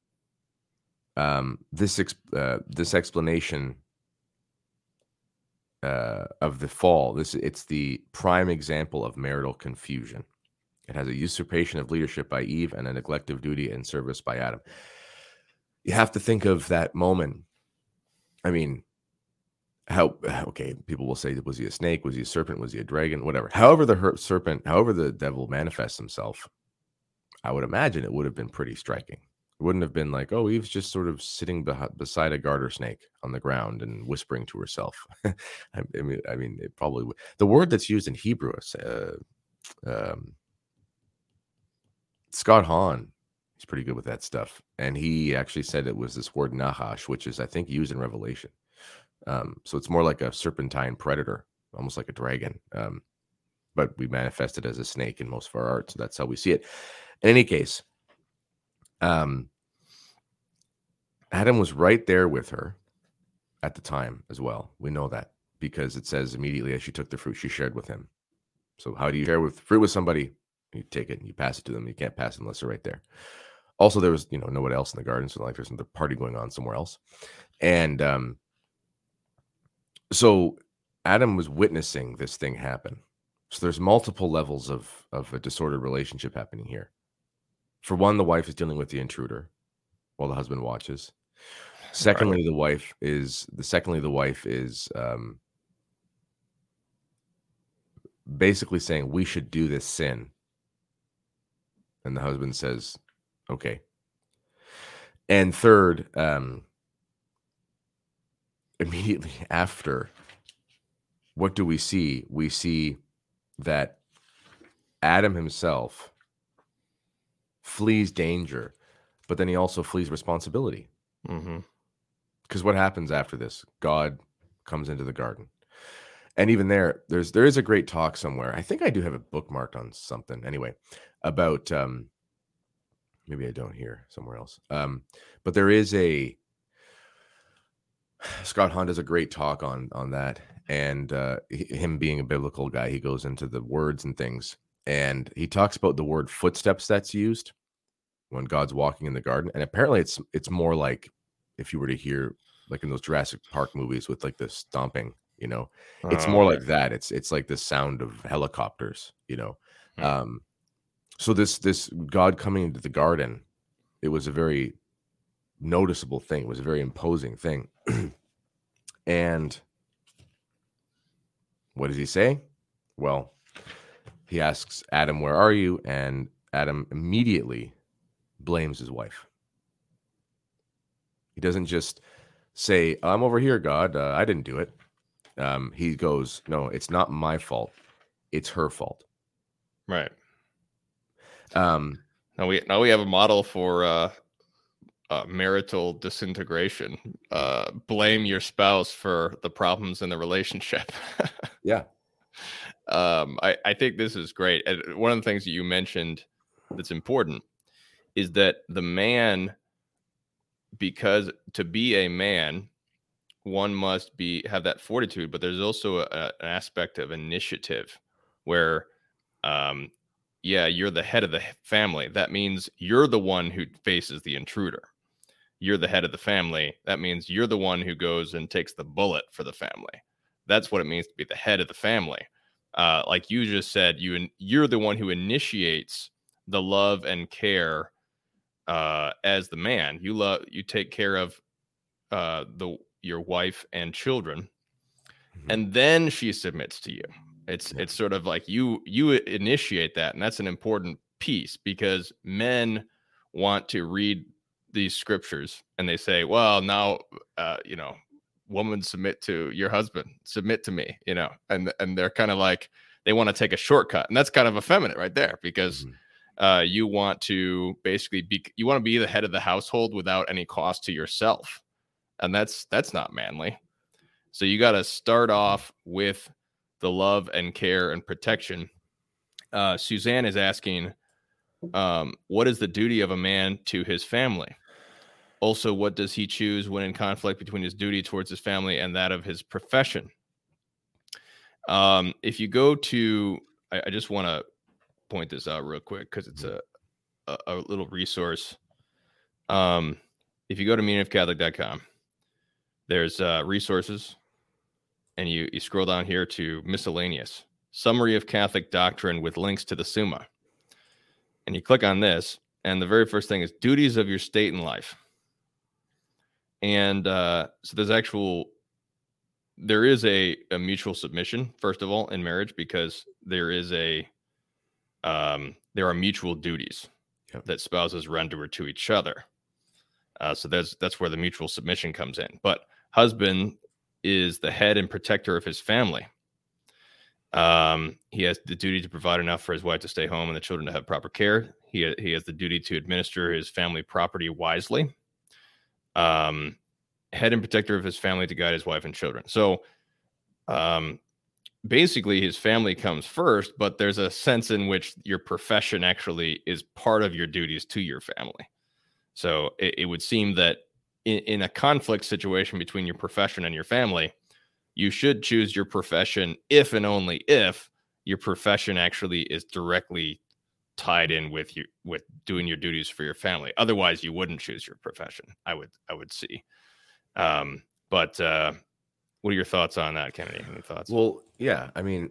this explanation of the fall. It's the prime example of marital confusion. It has a usurpation of leadership by Eve and a neglect of duty and service by Adam. You have to think of that moment. I mean, people will say, was he a snake? Was he a serpent? Was he a dragon? Whatever. However the devil manifests himself, I would imagine it would have been pretty striking. It wouldn't have been like, oh, Eve's just sort of sitting beside a garter snake on the ground and whispering to herself. I mean, it probably would. The word that's used in Hebrew, Scott Hahn, he's pretty good with that stuff. And he actually said it was this word nahash, which is, I think, used in Revelation. So it's more like a serpentine predator, almost like a dragon. But we manifest it as a snake in most of our art. So that's how we see it. In any case, Adam was right there with her at the time as well. We know that because it says immediately as she took the fruit, she shared with him. So how do you share with fruit with somebody? You take it and you pass it to them. You can't pass it unless they're right there. Also, there was, no one else in the garden. So like there's another party going on somewhere else. And so Adam was witnessing this thing happen. So there's multiple levels of a disordered relationship happening here. For one, the wife is dealing with the intruder while the husband watches. Secondly, right. the wife is basically saying we should do this sin. And the husband says, okay. And third, immediately after, what do we see? We see that Adam himself flees danger, but then he also flees responsibility. Because what happens after this? God comes into the garden. And even there is a great talk somewhere. I think I do have it bookmarked on something. Anyway, about, maybe I don't hear somewhere else. But there is Scott Hahn does a great talk on that. And him being a biblical guy, he goes into the words and things. And he talks about the word footsteps that's used when God's walking in the garden. And apparently it's more like if you were to hear like in those Jurassic Park movies with like the stomping, it's more like that. It's like the sound of helicopters, So this God coming into the garden, it was a very noticeable thing. It was a very imposing thing. And what does he say? Well, he asks Adam, where are you? And Adam immediately blames his wife. He doesn't just say, I'm over here, God. I didn't do it. He goes, no, it's not my fault. It's her fault. Right. Now we have a model for marital disintegration. Blame your spouse for the problems in the relationship. Yeah. I think this is great. And one of the things that you mentioned that's important is that the man, because to be a man, one must have that fortitude, but there's also an aspect of initiative where, you're the head of the family. That means you're the one who faces the intruder. You're the head of the family. That means you're the one who goes and takes the bullet for the family. That's what it means to be the head of the family. Like you just said, you're the one who initiates the love and care as the man. You take care of your wife and children, and then she submits to you. It's sort of like you initiate that, and that's an important piece because men want to read these scriptures and they say, well, now woman, submit to your husband, submit to me, and they're kind of like, they want to take a shortcut, and that's kind of effeminate right there because you want to basically be the head of the household without any cost to yourself, and that's not manly. So you got to start off with the love and care and protection. Suzanne is asking, what is the duty of a man to his family? Also, what does he choose when in conflict between his duty towards his family and that of his profession? If you go to, I just want to point this out real quick because it's a little resource. If you go to meaningofcatholic.com, there's resources, and you scroll down here to miscellaneous summary of Catholic doctrine with links to the Summa, and you click on this, and the very first thing is duties of your state and life. And so there's a mutual submission, first of all, in marriage, because there is there are mutual duties that spouses render to each other. So that's where the mutual submission comes in. But husband is the head and protector of his family. He has the duty to provide enough for his wife to stay home and the children to have proper care. He has the duty to administer his family property wisely. Head and protector of his family to guide his wife and children. So basically his family comes first, but there's a sense in which your profession actually is part of your duties to your family. So it would seem that in a conflict situation between your profession and your family, you should choose your profession if and only if your profession actually is directly tied in with doing your duties for your family. Otherwise, you wouldn't choose your profession. I would see. But what are your thoughts on that, Kennedy? Any thoughts? Well, yeah, I mean,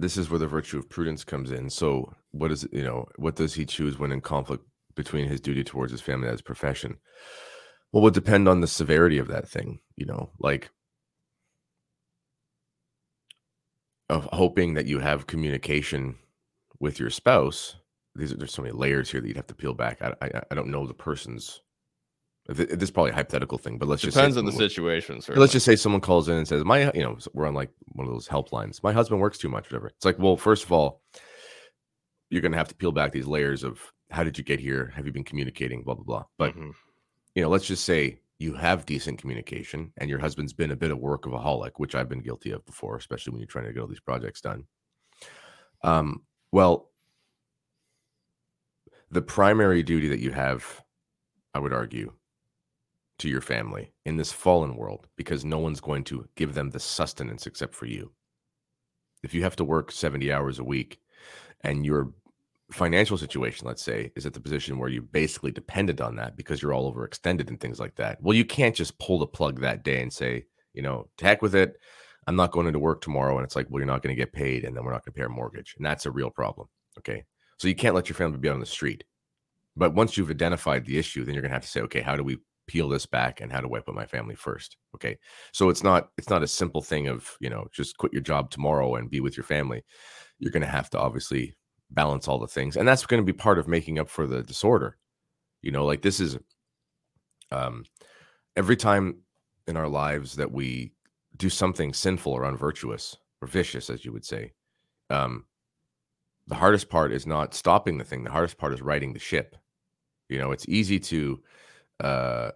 this is where the virtue of prudence comes in. So, what does he choose when in conflict between his duty towards his family and his profession? Well, it would depend on the severity of that thing, of hoping that you have communication with your spouse. There's so many layers here that you'd have to peel back. I don't know the person's. This is probably a hypothetical thing, but depends on the situation. Certainly. Let's just say someone calls in and says, we're on like one of those helplines. My husband works too much, whatever. It's like, well, first of all, you're going to have to peel back these layers of how did you get here? Have you been communicating? Blah, blah, blah. But let's just say you have decent communication and your husband's been a bit of workaholic, which I've been guilty of before, especially when you're trying to get all these projects done. Well, the primary duty that you have, I would argue, to your family in this fallen world, because no one's going to give them the sustenance except for you. If you have to work 70 hours a week and you're financial situation, let's say, is at the position where you basically dependent on that because you're all overextended and things like that. Well, you can't just pull the plug that day and say, to heck with it. I'm not going into work tomorrow. And it's like, well, you're not going to get paid. And then we're not going to pay our mortgage. And that's a real problem. Okay. So you can't let your family be out on the street. But once you've identified the issue, then you're going to have to say, okay, how do we peel this back and how do I put my family first? Okay. So it's not a simple thing of, just quit your job tomorrow and be with your family. You're going to have to obviously balance all the things, and that's going to be part of making up for the disorder. This is every time in our lives that we do something sinful or unvirtuous or vicious, as you would say, the hardest part is not stopping the thing. The hardest part is righting the ship. It's easy to the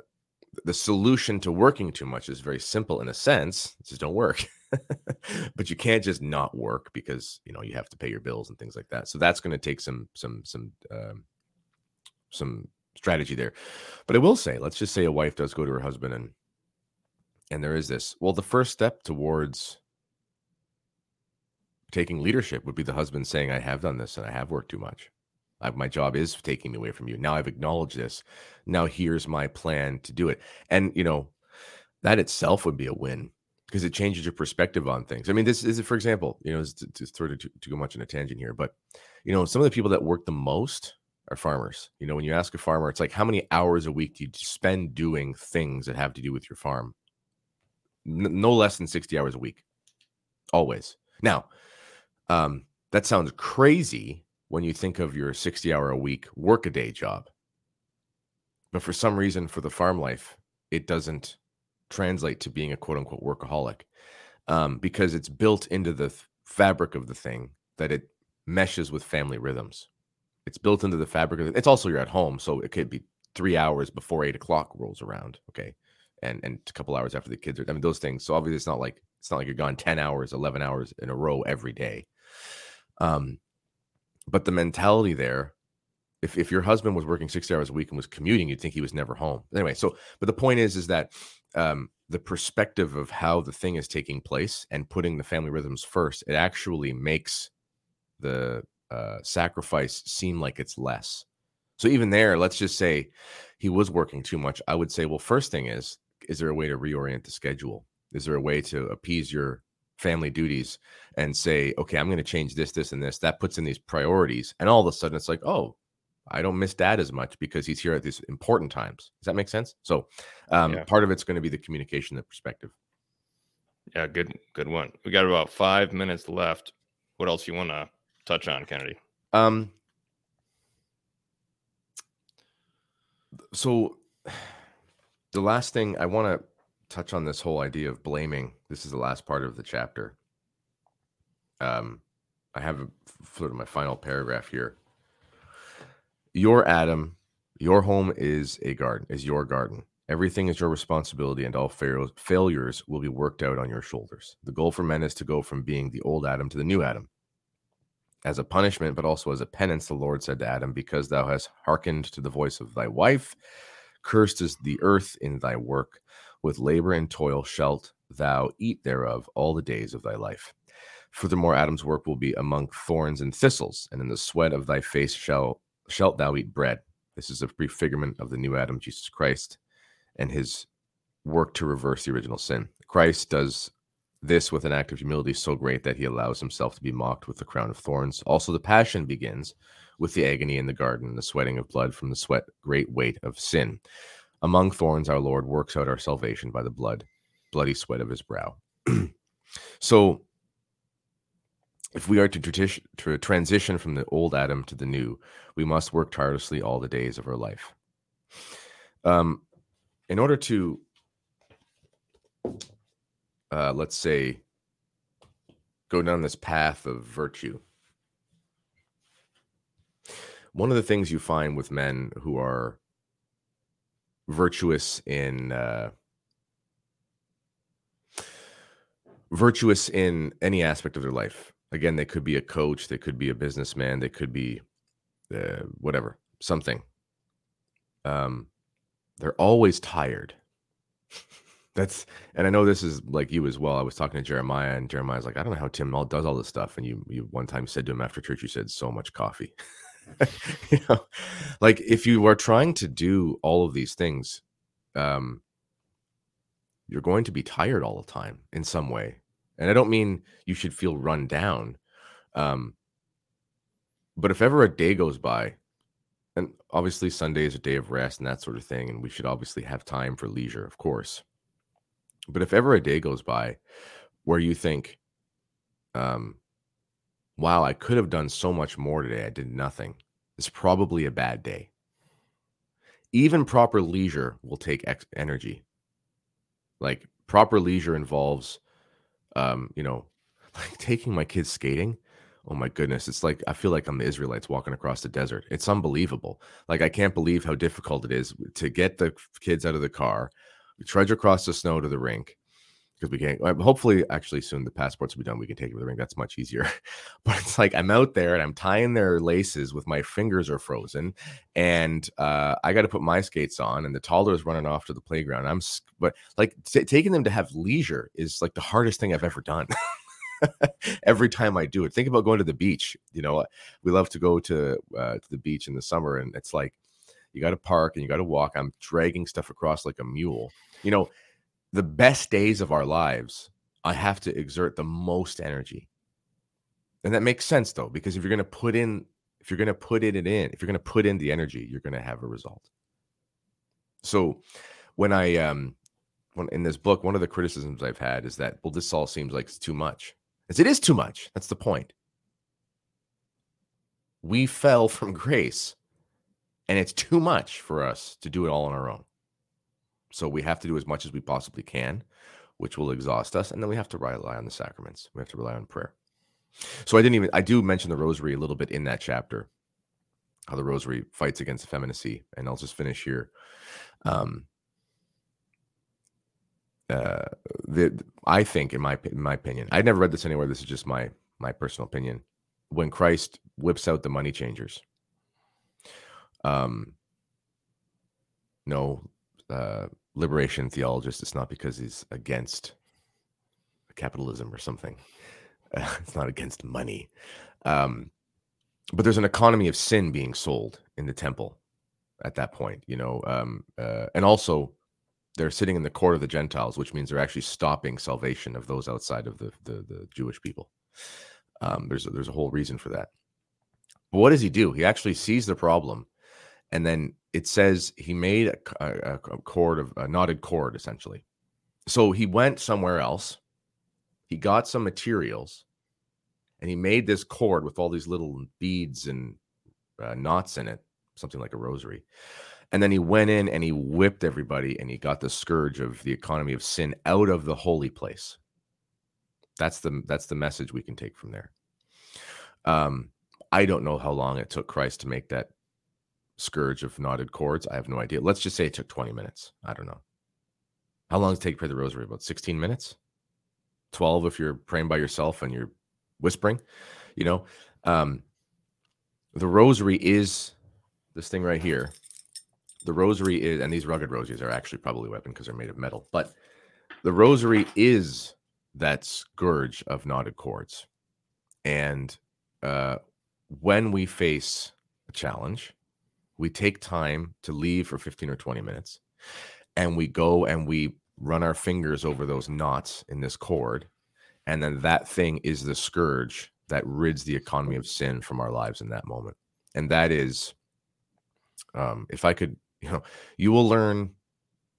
solution to working too much is very simple in a sense. It's just don't work. But you can't just not work because you have to pay your bills and things like that. So that's going to take some some strategy there. But I will say, let's just say a wife does go to her husband and there is this. Well, the first step towards taking leadership would be the husband saying, I have done this and I have worked too much. My job is taking me away from you. Now I've acknowledged this. Now here's my plan to do it. And, you know, that itself would be a win because it changes your perspective on things. I mean, this is, for example, you know, it's sort of too much on a tangent here, but, you know, some of the people that work the most are farmers. You know, when you ask a farmer, it's like, how many hours a week do you spend doing things that have to do with your farm? No less than 60 hours a week, always. Now, that sounds crazy when you think of your 60-hour-a-week work-a-day job. But for some reason, for the farm life, it doesn't translate to being a quote-unquote workaholic because it's built into the fabric of the thing that it meshes with family rhythms. It's built into the fabric of it. It's also you're at home, so it could be 3 hours before 8 o'clock rolls around, okay, and a couple hours after the kids are, I mean, those things. So obviously it's not like you're gone 10 hours, 11 hours in a row every day. But the mentality there, if your husband was working 60 hours a week and was commuting, you'd think he was never home. Anyway, so, but the point is that the perspective of how the thing is taking place and putting the family rhythms first, it actually makes the sacrifice seem like it's less. So even there, let's just say he was working too much. I would say, well, first thing is there a way to reorient the schedule? Is there a way to appease your family duties and say, okay, I'm going to change this, this, and this? That puts in these priorities. And all of a sudden it's like, oh, I don't miss dad as much because he's here at these important times. Does that make sense? So Part of it's going to be the communication, the perspective. Yeah. Good one. We got about 5 minutes left. What else you want to touch on, Kennedy? So the last thing I want to touch on, this whole idea of blaming. This is the last part of the chapter. I have sort of my final paragraph here. You're Adam. Your home is a garden, is your garden. Everything is your responsibility, and all failures will be worked out on your shoulders. The goal for men is to go from being the old Adam to the new Adam. As a punishment, but also as a penance, the Lord said to Adam, because thou hast hearkened to the voice of thy wife, cursed is the earth in thy work. With labor and toil shalt thou eat thereof all the days of thy life. Furthermore, Adam's work will be among thorns and thistles, and in the sweat of thy face shalt thou eat bread. This is a prefigurement of the new Adam, Jesus Christ, and his work to reverse the original sin. Christ does this with an act of humility so great that he allows himself to be mocked with the crown of thorns. Also, the passion begins with the agony in the garden and the sweating of blood from the great weight of sin. Among thorns, our Lord works out our salvation by the bloody sweat of his brow. So, if we are to transition from the old Adam to the new, we must work tirelessly all the days of our life. In order to, let's say, go down this path of virtue, one of the things you find with men who are virtuous in any aspect of their life. Again, they could be a coach, they could be a businessman, they could be whatever, something. They're always tired. And I know this is like you as well. I was talking to Jeremiah, and Jeremiah's like, I don't know how Tim does all this stuff. And you one time said to him after church, you said, so much coffee. You know, like if you are trying to do all of these things, you're going to be tired all the time in some way. And I don't mean you should feel run down. But if ever a day goes by, and obviously Sunday is a day of rest and that sort of thing, and we should obviously have time for leisure, of course. But if ever a day goes by where you think, wow, I could have done so much more today. I did nothing. It's probably a bad day. Even proper leisure will take energy. Like proper leisure involves, like taking my kids skating. Oh my goodness. It's like, I feel like I'm the Israelites walking across the desert. It's unbelievable. Like, I can't believe how difficult it is to get the kids out of the car, trudge across the snow to the rink, because we can't, hopefully actually soon the passports will be done. We can take it with the ring. That's much easier. But it's like, I'm out there and I'm tying their laces with my fingers are frozen, and I got to put my skates on, and the toddler is running off to the playground. Taking them to have leisure is like the hardest thing I've ever done. Every time I do it, think about going to the beach. You know, we love to go to the beach in the summer, and it's like, you got to park and you got to walk. I'm dragging stuff across like a mule. You know, the best days of our lives, I have to exert the most energy. And that makes sense though, because if you're going to put in the energy, you're going to have a result. So when I, when in this book, one of the criticisms I've had is that, well, this all seems like it's too much. It is too much. That's the point. We fell from grace, and it's too much for us to do it all on our own. So we have to do as much as we possibly can, which will exhaust us. And then we have to rely on the sacraments. We have to rely on prayer. So I do mention the rosary a little bit in that chapter, how the rosary fights against effeminacy. And I'll just finish here. I think, in my opinion, I'd never read this anywhere. This is just my personal opinion. When Christ whips out the money changers, liberation theologist, it's not because he's against capitalism or something. It's not against money. But there's an economy of sin being sold in the temple at that point, you know, and also, they're sitting in the court of the Gentiles, which means they're actually stopping salvation of those outside of the Jewish people. There's a whole reason for that. But what does he do? He actually sees the problem, and then it says he made a cord of a knotted cord, essentially. So he went somewhere else. He got some materials, and he made this cord with all these little beads and knots in it, something like a rosary. And then he went in and he whipped everybody, and he got the scourge of the economy of sin out of the holy place. That's the message we can take from there. I don't know how long it took Christ to make that scourge of knotted cords. I have no idea. Let's just say it took 20 minutes. I don't know. How long does it take to pray the rosary? About 16 minutes? 12 if you're praying by yourself and you're whispering. You know, the rosary is this thing right here. The rosary is, and these rugged rosaries are actually probably a weapon because they're made of metal, but the rosary is that scourge of knotted cords. And when we face a challenge, we take time to leave for 15 or 20 minutes, and we go and we run our fingers over those knots in this cord. And then that thing is the scourge that rids the economy of sin from our lives in that moment. And that is, if I could, you know, you will learn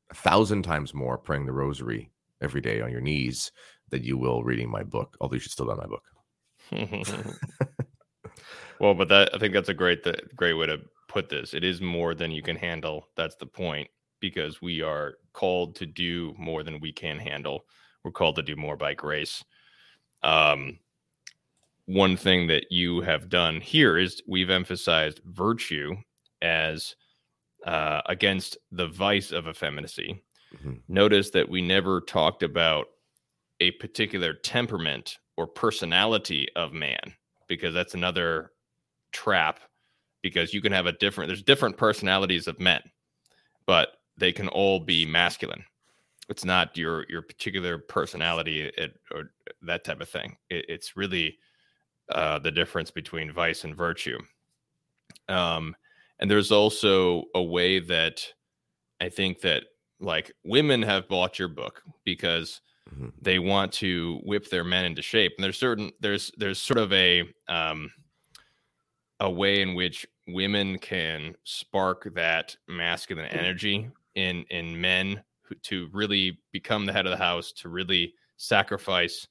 1,000 times more praying the rosary every day on your knees than you will reading my book, although you should still buy my book. Well, but I think that's a great way to put this. It is more than you can handle. That's the point, because we are called to do more than we can handle. We're called to do more by grace. One thing that you have done here is we've emphasized virtue as against the vice of effeminacy. Mm-hmm. Notice that we never talked about a particular temperament or personality of man, because that's another trap, because you can have there's different personalities of men, but they can all be masculine. It's not your particular personality or that type of thing. It's really the difference between vice and virtue. And there's also a way that I think that, like, women have bought your book because mm-hmm. they want to whip their men into shape. And there's sort of a way in which women can spark that masculine energy in men to really become the head of the house, to really sacrifice.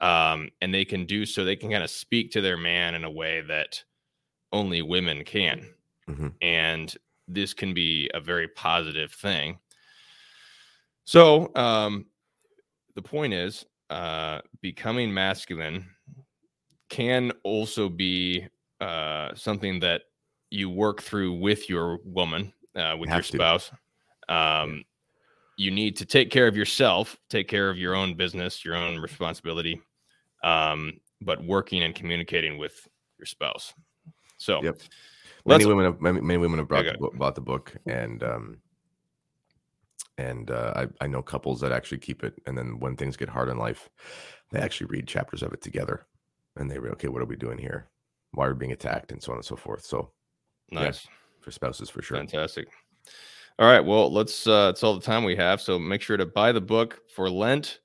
And they can do so. They can kind of speak to their man in a way that only women can. Mm-hmm. And this can be a very positive thing. So the point is, becoming masculine can also be something that you work through with your woman, with your spouse. you need to take care of yourself, take care of your own business, your own responsibility, but working and communicating with your spouse. So yep. many women have bought the book, and I know couples that actually keep it, and then when things get hard in life, they actually read chapters of it together, and they read, okay, what are we doing here? Why are we being attacked, and so on and so forth. So nice. Yeah, for spouses for sure. Fantastic. All right. Well, let's, it's all the time we have. So make sure to buy the book for Lent,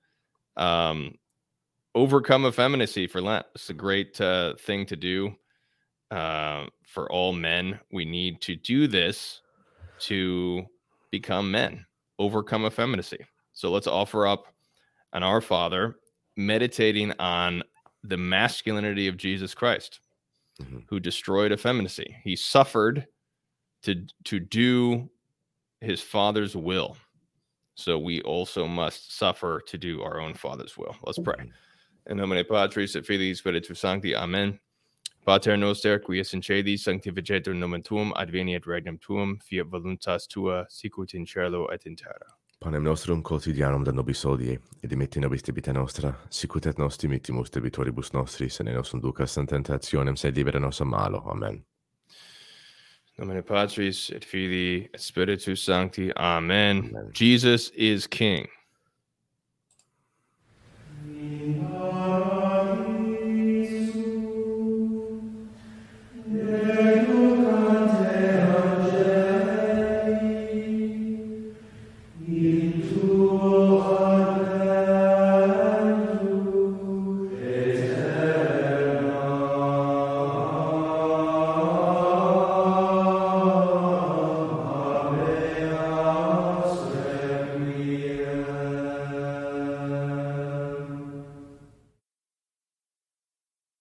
Overcome Effeminacy for Lent. It's a great thing to do for all men. We need to do this to become men, overcome effeminacy. So let's offer up an Our Father, meditating on the masculinity of Jesus Christ, mm-hmm. who destroyed effeminacy. He suffered to do his Father's will. So we also must suffer to do our own Father's will. Let's pray. In nomine Patris et Filii Spiritus Sancti. Amen. Pater noster, qui es in celi, sanctificetur nomen tuum, adveniet regnum tuum, fiat voluntas tua, sicut in cielo et in terra. Panem nostrum quotidianum da nobis hodie, et dimitti nobis debita nostra, sicut et nos dimittimus debitoribus nostris, et ne nos inducas in tentationem, sed libera nos a malo. Amen. Nomine Patris et Filii et Spiritus Sancti. Amen. Jesus is King.